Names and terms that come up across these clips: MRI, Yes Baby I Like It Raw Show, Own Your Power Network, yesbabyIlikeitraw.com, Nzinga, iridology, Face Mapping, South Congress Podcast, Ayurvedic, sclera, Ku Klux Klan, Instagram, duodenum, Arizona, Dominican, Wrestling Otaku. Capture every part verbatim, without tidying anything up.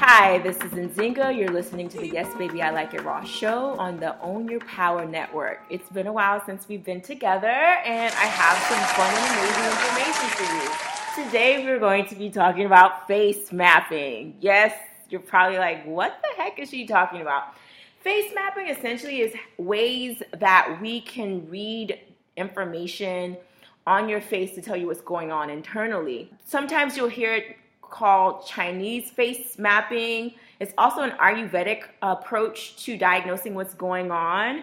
Hi, this is Nzinga. You're listening to the Yes Baby I Like It Raw Show on the Own Your Power Network. It's been a while since we've been together, and I have some fun and amazing information for you. Today, we're going to be talking about face mapping. Yes, you're probably like, what the heck is she talking about? Face mapping essentially is ways that we can read information on your face to tell you what's going on internally. Sometimes you'll hear it called Chinese face mapping. It's also an Ayurvedic approach to diagnosing what's going on.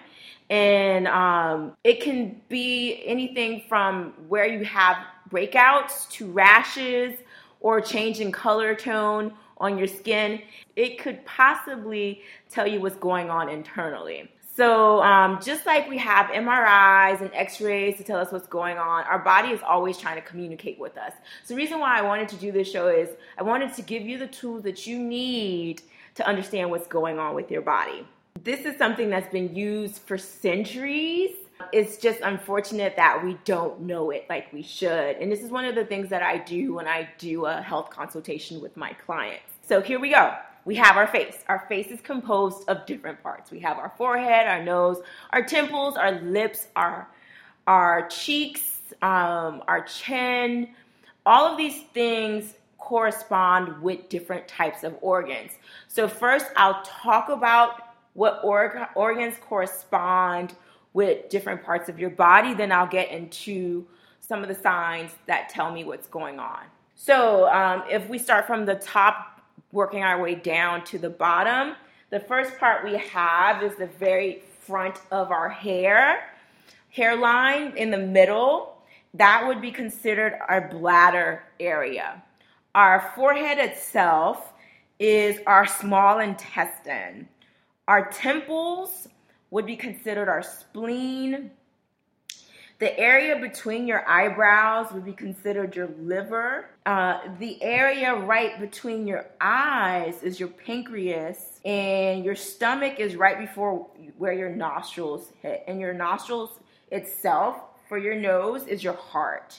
And um, it can be anything from where you have breakouts to rashes or change in color tone on your skin. It could possibly tell you what's going on internally. So um, just like we have M R Is and x-rays to tell us what's going on, our body is always trying to communicate with us. So the reason why I wanted to do this show is I wanted to give you the tools that you need to understand what's going on with your body. This is something that's been used for centuries. It's just unfortunate that we don't know it like we should. And this is one of the things that I do when I do a health consultation with my clients. So here we go. We have our face. Our face is composed of different parts. We have our forehead, our nose, our temples, our lips, our, our cheeks, um, our chin. All of these things correspond with different types of organs. So first, I'll talk about what org- organs correspond with different parts of your body. Then I'll get into some of the signs that tell me what's going on. So um, if we start from the top, working our way down to the bottom. The first part we have is the very front of our hair, hairline in the middle. That would be considered our bladder area. Our forehead itself is our small intestine. Our temples would be considered our spleen. The area between your eyebrows would be considered your liver. Uh, the area right between your eyes is your pancreas, and your stomach is right before where your nostrils hit. And your nostrils itself, for your nose, is your heart.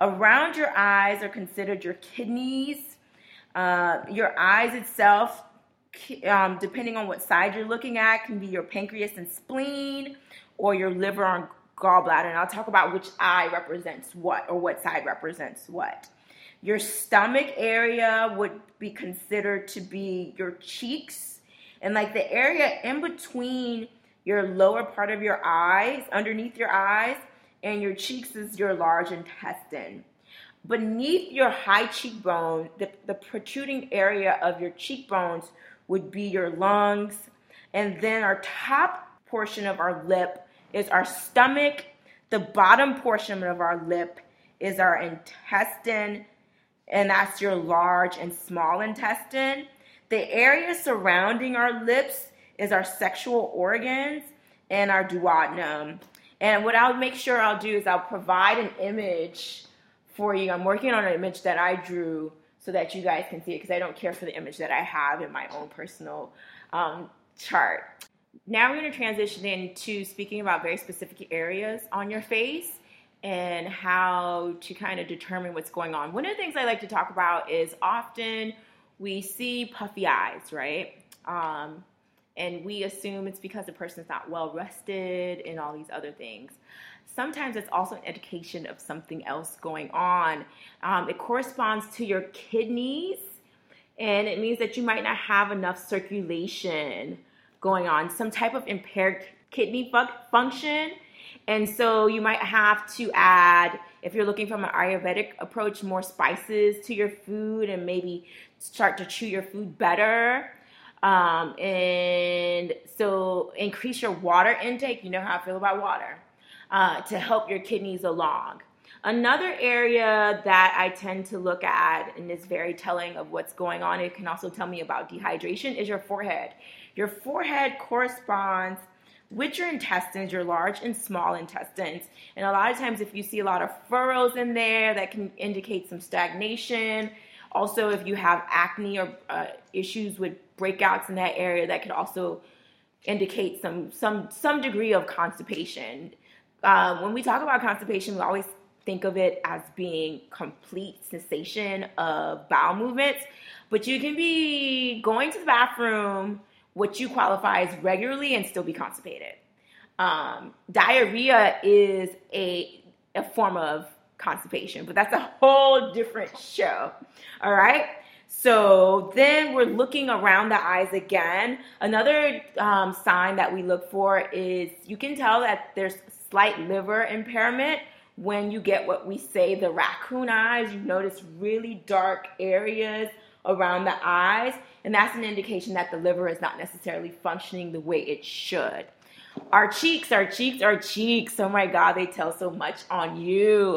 Around your eyes are considered your kidneys. Uh, your eyes itself, um, depending on what side you're looking at, can be your pancreas and spleen, or your liver on gallbladder, and I'll talk about which eye represents what or what side represents what. Your stomach area would be considered to be your cheeks, and like the area in between your lower part of your eyes, underneath your eyes, and your cheeks is your large intestine. Beneath your high cheekbone, the, the protruding area of your cheekbones would be your lungs, and then our top portion of our lip is our stomach. The bottom portion of our lip is our intestine, and that's your large and small intestine. The area surrounding our lips is our sexual organs and our duodenum. And what I'll make sure I'll do is I'll provide an image for you. I'm working on an image that I drew so that you guys can see it, because I don't care for the image that I have in my own personal um, chart. Now we're going to transition into speaking about very specific areas on your face and how to kind of determine what's going on. One of the things I like to talk about is often we see puffy eyes, right? Um, and we assume it's because the person's not well rested and all these other things. Sometimes it's also an indication of something else going on. Um, it corresponds to your kidneys, and it means that you might not have enough circulation going on, some type of impaired kidney function. And so you might have to add, if you're looking from an Ayurvedic approach, more spices to your food and maybe start to chew your food better. Um, and so increase your water intake. You know how I feel about water, uh, to help your kidneys along. Another area that I tend to look at and is very telling of what's going on, it can also tell me about dehydration, is your forehead. Your forehead corresponds with your intestines, your large and small intestines. And a lot of times if you see a lot of furrows in there, that can indicate some stagnation. Also, if you have acne or uh, issues with breakouts in that area, that could also indicate some some some degree of constipation. Uh, when we talk about constipation, we always think of it as being complete cessation of bowel movements, but you can be going to the bathroom, what you qualify as regularly, and still be constipated. Um, diarrhea is a, a form of constipation, but that's a whole different show, all right? So then we're looking around the eyes again. Another um, sign that we look for is you can tell that there's slight liver impairment when you get what we say the raccoon eyes. You notice really dark areas around the eyes, and that's an indication that the liver is not necessarily functioning the way it should. Our cheeks, our cheeks, our cheeks, oh my God, they tell so much on you.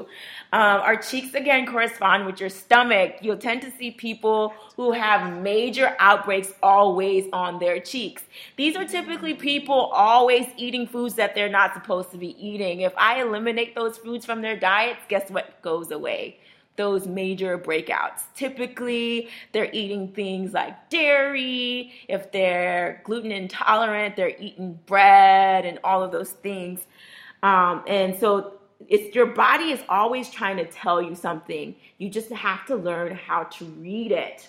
Um, our cheeks, again, correspond with your stomach. You'll tend to see people who have major outbreaks always on their cheeks. These are typically people always eating foods that they're not supposed to be eating. If I eliminate those foods from their diets, guess what goes away? Those major breakouts. Typically, they're eating things like dairy. If they're gluten intolerant, they're eating bread and all of those things. Um, and so it's your body is always trying to tell you something. You just have to learn how to read it.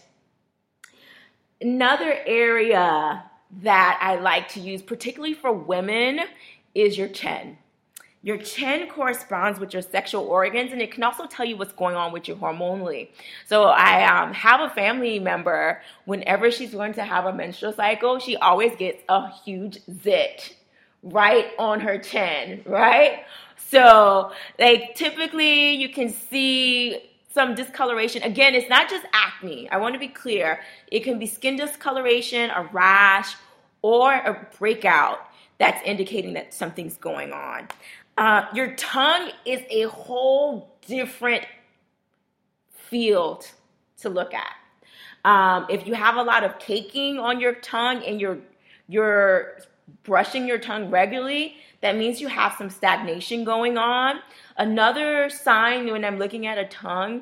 Another area that I like to use, particularly for women, is your chin. Your chin corresponds with your sexual organs, and it can also tell you what's going on with you hormonally. So I um, have a family member, whenever she's going to have a menstrual cycle, she always gets a huge zit right on her chin, right? So like typically you can see some discoloration. Again, it's not just acne. I want to be clear. It can be skin discoloration, a rash, or a breakout that's indicating that something's going on. Uh, your tongue is a whole different field to look at. Um, if you have a lot of caking on your tongue and you're, you're brushing your tongue regularly, that means you have some stagnation going on. Another sign when I'm looking at a tongue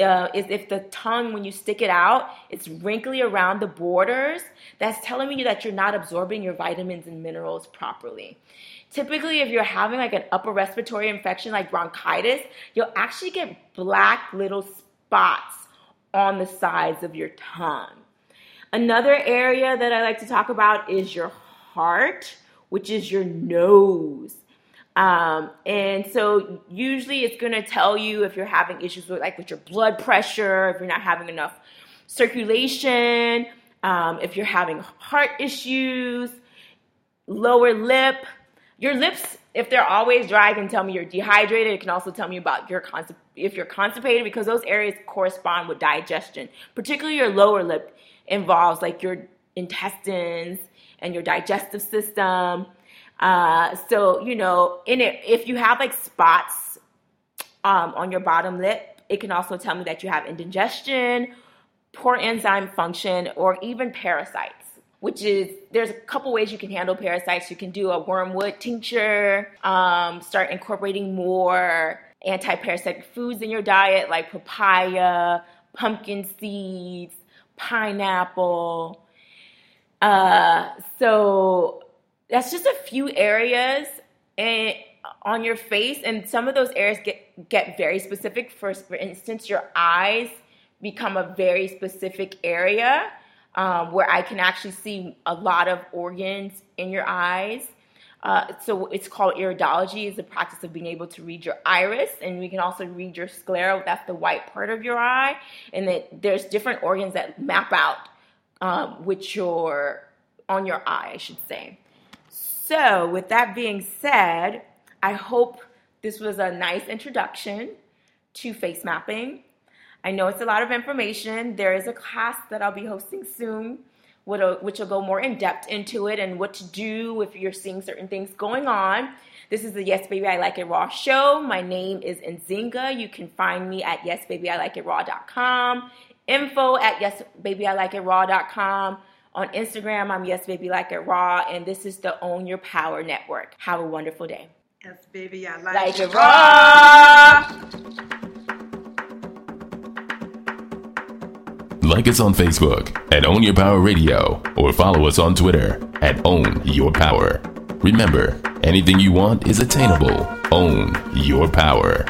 uh, is if the tongue, when you stick it out, it's wrinkly around the borders. That's telling me that you're not absorbing your vitamins and minerals properly. Typically, if you're having like an upper respiratory infection like bronchitis, you'll actually get black little spots on the sides of your tongue. Another area that I like to talk about is your heart, which is your nose. Um, and so usually it's going to tell you if you're having issues with like with your blood pressure, if you're not having enough circulation, um, if you're having heart issues, lower lip. Your lips, if they're always dry, can tell me you're dehydrated. It can also tell me about your constip- if you're constipated, because those areas correspond with digestion. Particularly your lower lip involves like your intestines and your digestive system. Uh, so, you know, in it, if you have like spots um, on your bottom lip, it can also tell me that you have indigestion, poor enzyme function, or even parasites. Which is, there's a couple ways you can handle parasites. You can do a wormwood tincture, um, start incorporating more anti-parasitic foods in your diet, like papaya, pumpkin seeds, pineapple. Uh, so that's just a few areas and, on your face, and some of those areas get, get very specific. For, for instance, your eyes become a very specific area. Um, where I can actually see a lot of organs in your eyes. Uh, so it's called iridology. It's the practice of being able to read your iris, and we can also read your sclera. That's the white part of your eye. And then there's different organs that map out um, with your, on your eye, I should say. So with that being said, I hope this was a nice introduction to face mapping. I know it's a lot of information. There is a class that I'll be hosting soon, which will go more in depth into it and what to do if you're seeing certain things going on. This is the Yes Baby I Like It Raw show. My name is Nzinga. You can find me at yes baby I like it raw dot com, info at yes baby I like it raw dot com. On Instagram, I'm Yes Baby Like It Raw, and this is the Own Your Power Network. Have a wonderful day. Yes, baby, I like, like it raw. Like us on Facebook at Own Your Power Radio, or follow us on Twitter at Own Your Power. Remember, anything you want is attainable. Own your power.